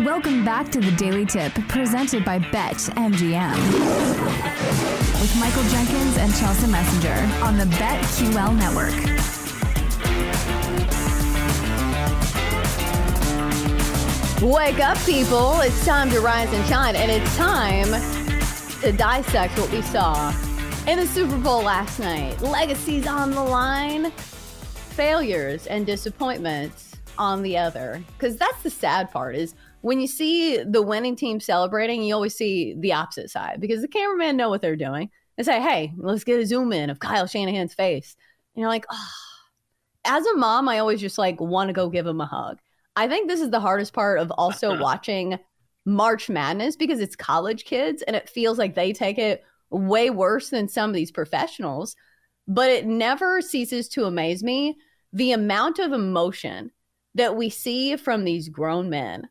Welcome back to The Daily Tip, presented by BetMGM, with Michael Jenkins and Chelsea Messenger on the BetQL Network. Wake up, people. It's time to rise and shine, and it's time to dissect what we saw in the Super Bowl last night. Legacies on the line, failures and disappointments on the other. Because that's the sad part is, when you see the winning team celebrating, you always see the opposite side because the cameramen know what they're doing. They say, hey, let's get a zoom in of Kyle Shanahan's face. And you're like, oh. As a mom, I always just like want to go give him a hug. I think this is the hardest part of also watching March Madness because it's college kids and it feels like they take it way worse than some of these professionals. But it never ceases to amaze me the amount of emotion that we see from these grown men.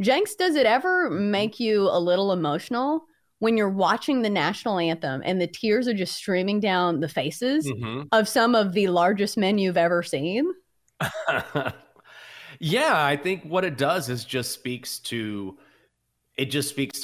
Jenks, does it ever make you a little emotional when you're watching the national anthem and the tears are just streaming down the faces of some of the largest men you've ever seen? Yeah, I think what it does is just speaks to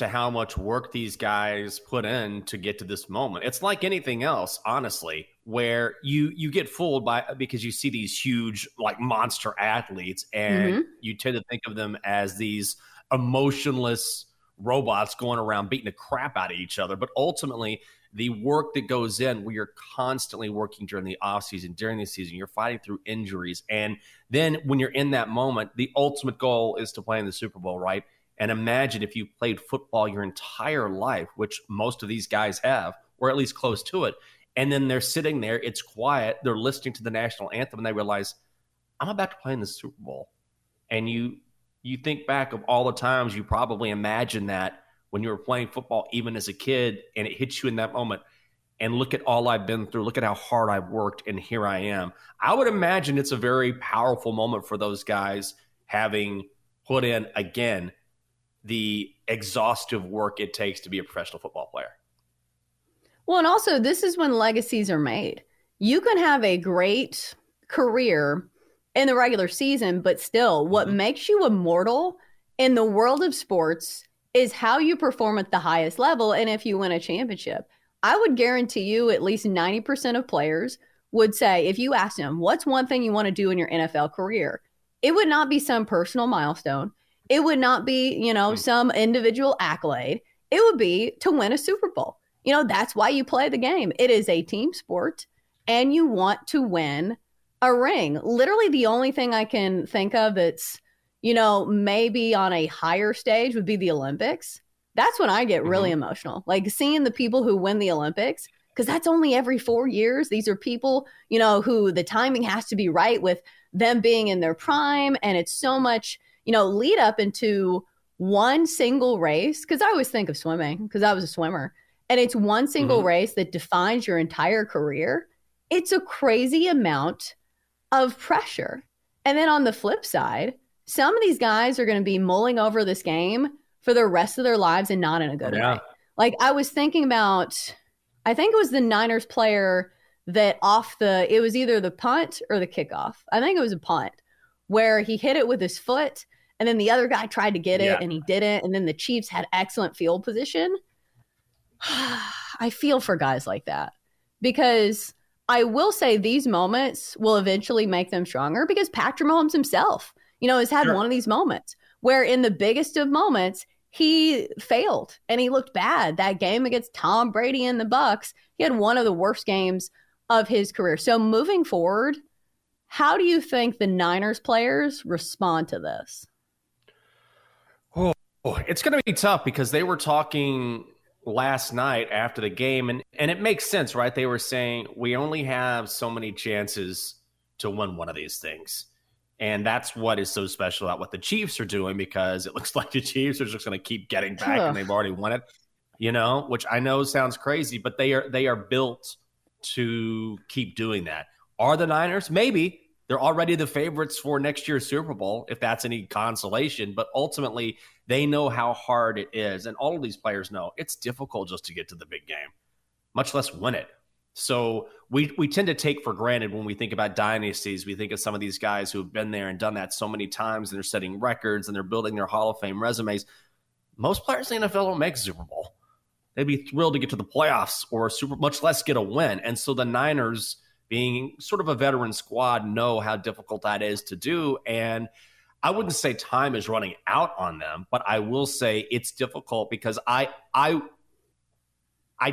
how much work these guys put in to get to this moment. It's like anything else, honestly, where you get fooled by because you see these huge like monster athletes and you tend to think of them as these emotionless robots going around beating the crap out of each other. But ultimately, the work that goes in where you're constantly working during the offseason, during the season, you're fighting through injuries. And then when you're in that moment, the ultimate goal is to play in the Super Bowl, right? And imagine if you played football your entire life, which most of these guys have, or at least close to it. And then they're sitting there, it's quiet, they're listening to the national anthem, and they realize, I'm about to play in the Super Bowl. And you think back of all the times you probably imagined that when you were playing football, even as a kid, and it hits you in that moment. And look at all I've been through, look at how hard I've worked, and here I am. I would imagine it's a very powerful moment for those guys having put in, again, the exhaustive work it takes to be a professional football player. Well, and also this is when legacies are made. You can have a great career in the regular season, but still what makes you immortal in the world of sports is how you perform at the highest level. And if you win a championship, I would guarantee you at least 90% of players would say, if you asked them, what's one thing you want to do in your NFL career? It would not be some personal milestone. It would not be, some individual accolade. It would be to win a Super Bowl. You know, that's why you play the game. It is a team sport, and you want to win a ring. Literally the only thing I can think of that's, maybe on a higher stage would be the Olympics. That's when I get really emotional. Like seeing the people who win the Olympics, because that's only every 4 years. These are people, who the timing has to be right with them being in their prime, and it's so much lead up into one single race. Cause I always think of swimming because I was a swimmer, and it's one single race that defines your entire career. It's a crazy amount of pressure. And then on the flip side, some of these guys are going to be mulling over this game for the rest of their lives and not in a good way. Like I was thinking about, I think it was the Niners player that it was either the punt or the kickoff. I think it was a punt where he hit it with his foot, and then the other guy tried to get it, and he didn't, and then the Chiefs had excellent field position. I feel for guys like that because I will say these moments will eventually make them stronger because Patrick Mahomes himself, has had one of these moments where in the biggest of moments, he failed and he looked bad. That game against Tom Brady and the Bucks, he had one of the worst games of his career. So moving forward, how do you think the Niners players respond to this? Oh, it's going to be tough because they were talking last night after the game, and it makes sense, right? They were saying we only have so many chances to win one of these things. And that's what is so special about what the Chiefs are doing, because it looks like the Chiefs are just going to keep getting back and they've already won it, you know, which I know sounds crazy, but they are built to keep doing that. Are the Niners? Maybe. They're already the favorites for next year's Super Bowl, if that's any consolation. But ultimately, they know how hard it is. And all of these players know it's difficult just to get to the big game, much less win it. So we tend to take for granted when we think about dynasties, we think of some of these guys who have been there and done that so many times, and they're setting records and they're building their Hall of Fame resumes. Most players in the NFL don't make Super Bowl. They'd be thrilled to get to the playoffs or much less get a win. And so the Niners, being sort of a veteran squad, know how difficult that is to do. And I wouldn't say time is running out on them, but I will say it's difficult because I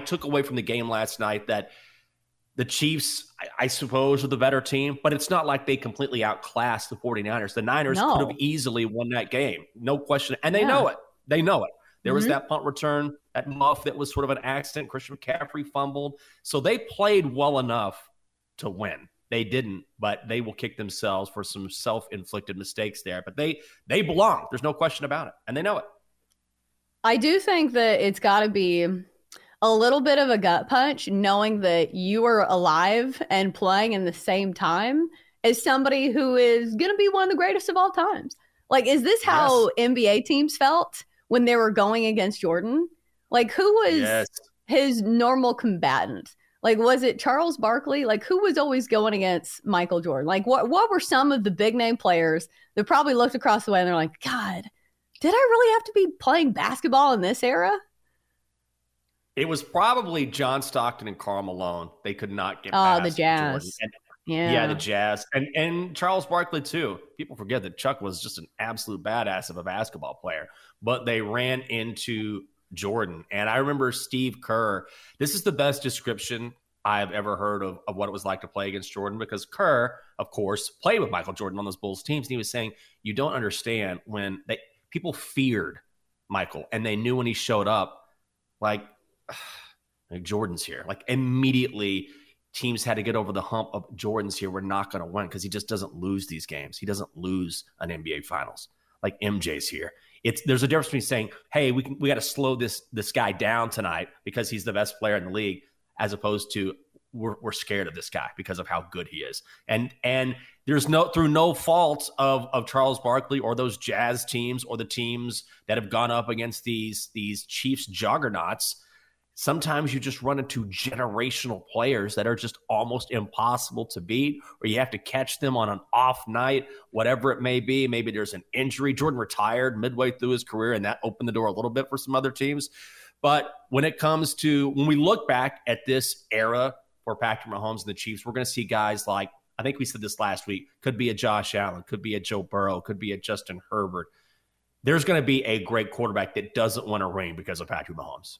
took away from the game last night that the Chiefs, I suppose, are the better team, but it's not like they completely outclassed the 49ers. The Niners could have easily won that game. No question. And they know it. They know it. There was that punt return, that muff that was sort of an accident. Christian McCaffrey fumbled. So they played well enough to win. They didn't, but they will kick themselves for some self-inflicted mistakes there. But they belong. There's no question about it. And they know it. I do think that it's got to be a little bit of a gut punch, knowing that you are alive and playing in the same time as somebody who is going to be one of the greatest of all times. Like, is this how NBA teams felt when they were going against Jordan? Like, who was his normal combatant? Like, was it Charles Barkley? Like, who was always going against Michael Jordan? Like, what were some of the big name players that probably looked across the way and they're like, God, did I really have to be playing basketball in this era? It was probably John Stockton and Karl Malone. They could not get past the Jazz. Yeah, the Jazz. And Charles Barkley, too. People forget that Chuck was just an absolute badass of a basketball player. But they ran into Jordan. And I remember Steve Kerr. This is the best description I've ever heard of what it was like to play against Jordan, because Kerr, of course, played with Michael Jordan on those Bulls teams. And he was saying, you don't understand when people feared Michael. And they knew when he showed up, like Jordan's here. Like, immediately teams had to get over the hump of Jordan's here. We're not going to win because he just doesn't lose these games. He doesn't lose an NBA finals. Like, MJ's here. There's a difference between saying, hey, we got to slow this guy down tonight because he's the best player in the league, as opposed to we're scared of this guy because of how good he is. And there's no fault of Charles Barkley or those Jazz teams or the teams that have gone up against these Chiefs juggernauts. Sometimes you just run into generational players that are just almost impossible to beat, or you have to catch them on an off night, whatever it may be. Maybe there's an injury. Jordan retired midway through his career, and that opened the door a little bit for some other teams. But when it comes to when we look back at this era for Patrick Mahomes and the Chiefs, we're going to see guys like, I think we said this last week, could be a Josh Allen, could be a Joe Burrow, could be a Justin Herbert. There's going to be a great quarterback that doesn't want to reign because of Patrick Mahomes.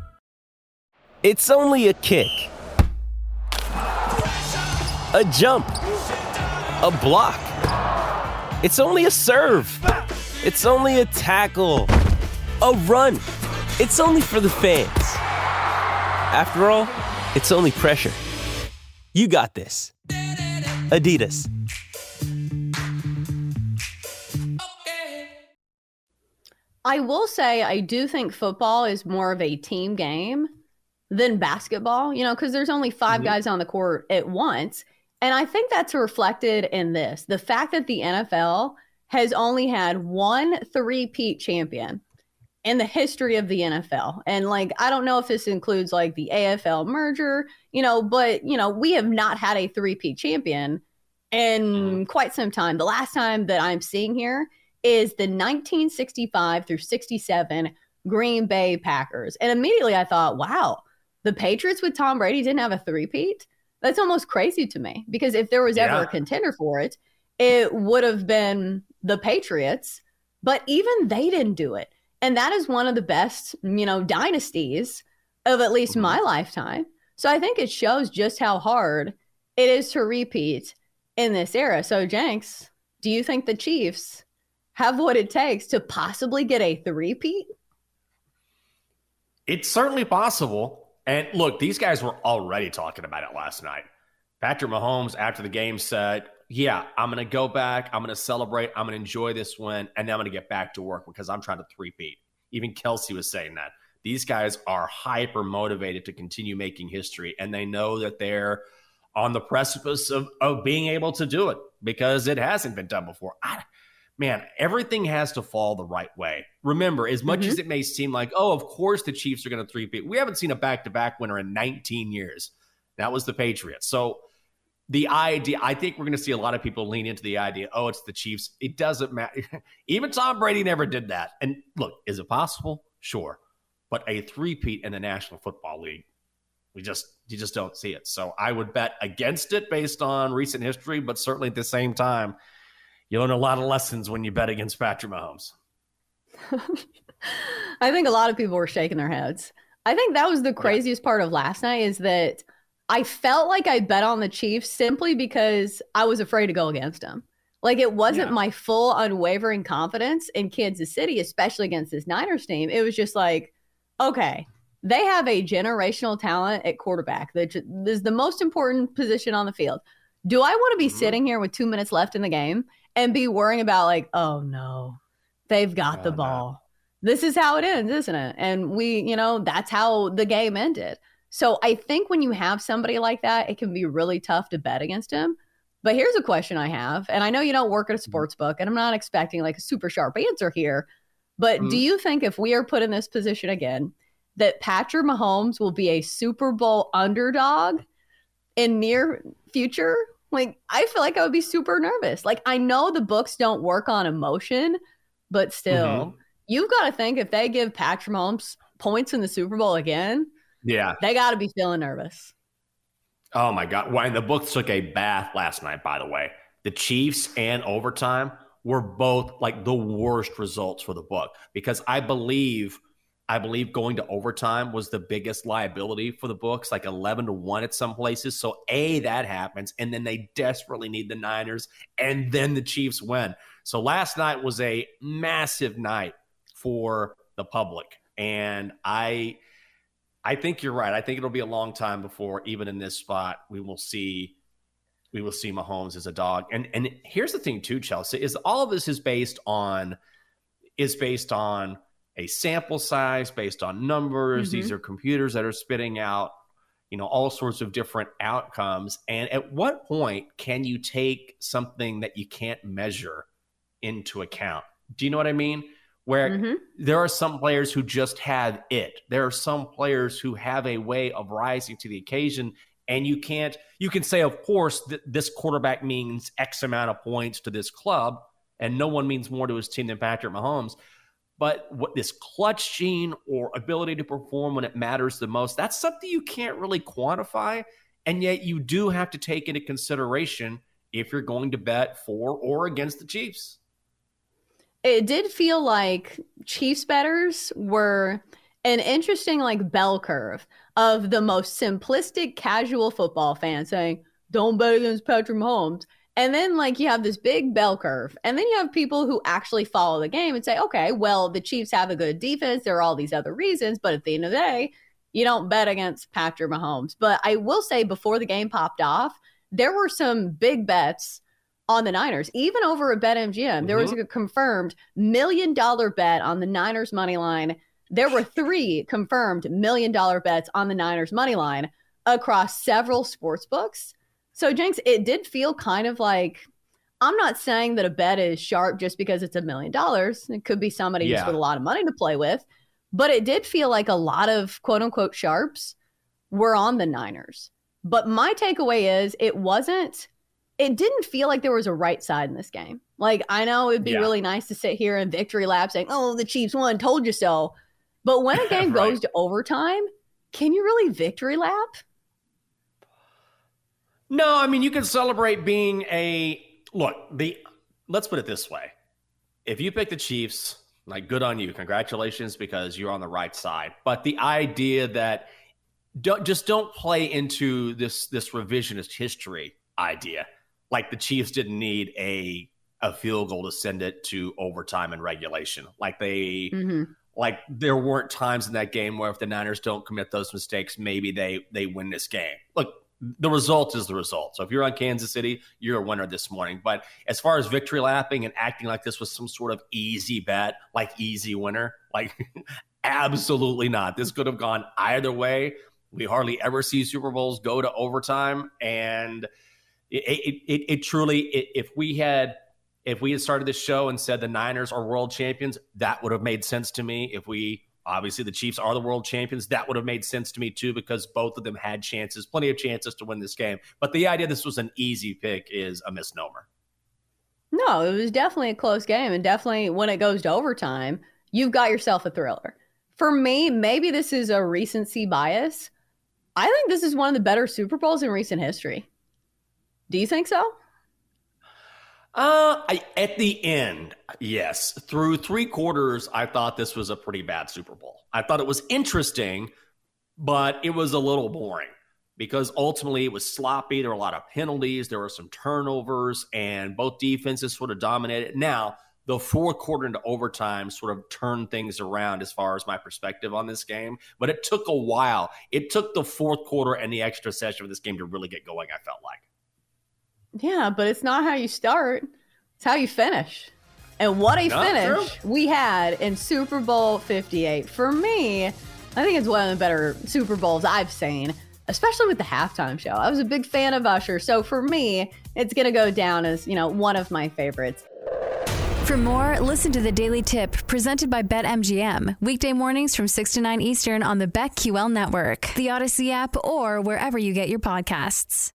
It's only a kick, a jump, a block, it's only a serve, it's only a tackle, a run, it's only for the fans. After all, it's only pressure. You got this. Adidas. I will say I do think football is more of a team game than basketball, you know, because there's only five guys on the court at once. And I think that's reflected in this. The fact that the NFL has only had one three-peat champion. in the history of the NFL. And like, I don't know if this includes like the AFL merger, you know, but you know, we have not had a three-peat champion in quite some time. The last time that I'm seeing here is the 1965 through 67 Green Bay Packers. And immediately I thought, wow, the Patriots with Tom Brady didn't have a three-peat? That's almost crazy to me, because if there was ever a contender for it, it would have been the Patriots, but even they didn't do it. And that is one of the best, you know, dynasties of at least my lifetime. So I think it shows just how hard it is to repeat in this era. So Jenks, do you think the Chiefs have what it takes to possibly get a three-peat? It's certainly possible. And look, these guys were already talking about it last night. Patrick Mahomes, after the game, said, yeah, I'm going to go back, I'm going to celebrate, I'm going to enjoy this win, and then I'm going to get back to work because I'm trying to three-peat. Even Kelce was saying that. These guys are hyper-motivated to continue making history, and they know that they're on the precipice of being able to do it because it hasn't been done before. Man, everything has to fall the right way. Remember, as much as it may seem like, oh, of course the Chiefs are going to three-peat, we haven't seen a back-to-back winner in 19 years. That was the Patriots. So the idea, I think we're going to see a lot of people lean into the idea, oh, it's the Chiefs. It doesn't matter. Even Tom Brady never did that. And look, is it possible? Sure. But a three-peat in the National Football League, you just don't see it. So I would bet against it based on recent history, but certainly at the same time, you learn a lot of lessons when you bet against Patrick Mahomes. I think a lot of people were shaking their heads. I think that was the craziest part of last night, is that I felt like I bet on the Chiefs simply because I was afraid to go against them. Like, it wasn't my full unwavering confidence in Kansas City, especially against this Niners team. It was just like, okay, they have a generational talent at quarterback. That is the most important position on the field. Do I want to be sitting here with 2 minutes left in the game and be worrying about, like, oh, no, they've got the ball. No. This is how it ends, isn't it? And we, you know, that's how the game ended. So I think when you have somebody like that, it can be really tough to bet against him. But here's a question I have, and I know you don't work at a sports book, and I'm not expecting, like, a super sharp answer here, but do you think if we are put in this position again that Patrick Mahomes will be a Super Bowl underdog in near future? Like, I feel like I would be super nervous. Like, I know the books don't work on emotion, but still, you've got to think if they give Patrick Mahomes points in the Super Bowl again, they got to be feeling nervous. Oh, my God. Well, and the books took a bath last night, by the way. The Chiefs and overtime were both, like, the worst results for the book, because I believe going to overtime was the biggest liability for the books, like 11-1 at some places. So, A, that happens, and then they desperately need the Niners, and then the Chiefs win. So last night was a massive night for the public, and I think you're right. I think it'll be a long time before, even in this spot, we will see Mahomes as a dog. And here's the thing too, Chelsea, is all of this is based on a sample size, based on numbers. These are computers that are spitting out, you know, all sorts of different outcomes. And at what point can you take something that you can't measure into account? Do you know what I mean? Where there are some players who just have it. There are some players who have a way of rising to the occasion, and you can say, of course, this quarterback means X amount of points to this club, and no one means more to his team than Patrick Mahomes. But what this clutch gene or ability to perform when it matters the most, that's something you can't really quantify. And yet you do have to take into consideration if you're going to bet for or against the Chiefs. It did feel like Chiefs bettors were an interesting, like, bell curve of the most simplistic casual football fan saying, don't bet against Patrick Mahomes. And then, like, you have this big bell curve. And then you have people who actually follow the game and say, okay, well, the Chiefs have a good defense. There are all these other reasons. But at the end of the day, you don't bet against Patrick Mahomes. But I will say, before the game popped off, there were some big bets on the Niners. Even over at BetMGM, there was a confirmed $1 million bet on the Niners money line. There were three confirmed $1 million bets on the Niners money line across several sports books. So, Jenks, it did feel kind of like I'm not saying that a bet is sharp just because it's $1 million. It could be somebody just with a lot of money to play with. But it did feel like a lot of quote unquote sharps were on the Niners. But my takeaway is it didn't feel like there was a right side in this game. Like, I know it'd be really nice to sit here in victory lap saying, oh, the Chiefs won, told you so. But when a game goes to overtime, can you really victory lap? No, I mean, you can celebrate being let's put it this way. If you pick the Chiefs, like, good on you. Congratulations, because you're on the right side. But the idea that don't play into this revisionist history idea. Like, the Chiefs didn't need a field goal to send it to overtime and regulation. Like, there weren't times in that game where if the Niners don't commit those mistakes, maybe they win this game. Look, the result is the result. So if you're on Kansas City, you're a winner this morning. But as far as victory lapping and acting like this was some sort of easy bet, like easy winner, like absolutely not. This could have gone either way. We hardly ever see Super Bowls go to overtime. And it truly, if we had started this show and said the Niners are world champions, that would have made sense to me. Obviously, the Chiefs are the world champions. That would have made sense to me, too, because both of them had chances, plenty of chances to win this game. But the idea this was an easy pick is a misnomer. No, it was definitely a close game. And definitely when it goes to overtime, you've got yourself a thriller. For me, maybe this is a recency bias. I think this is one of the better Super Bowls in recent history. Do you think so? At the end, yes. Through three quarters, I thought this was a pretty bad Super Bowl. I thought it was interesting, but it was a little boring because ultimately it was sloppy. There were a lot of penalties. There were some turnovers, and both defenses sort of dominated. Now, the fourth quarter into overtime sort of turned things around as far as my perspective on this game, but it took a while. It took the fourth quarter and the extra session of this game to really get going, I felt like. Yeah, but it's not how you start. It's how you finish. And what a finish we had in Super Bowl 58. For me, I think it's one of the better Super Bowls I've seen, especially with the halftime show. I was a big fan of Usher. So for me, it's going to go down as, one of my favorites. For more, listen to The Daily Tip presented by BetMGM. Weekday mornings from 6 to 9 Eastern on the BetQL network, the Odyssey app, or wherever you get your podcasts.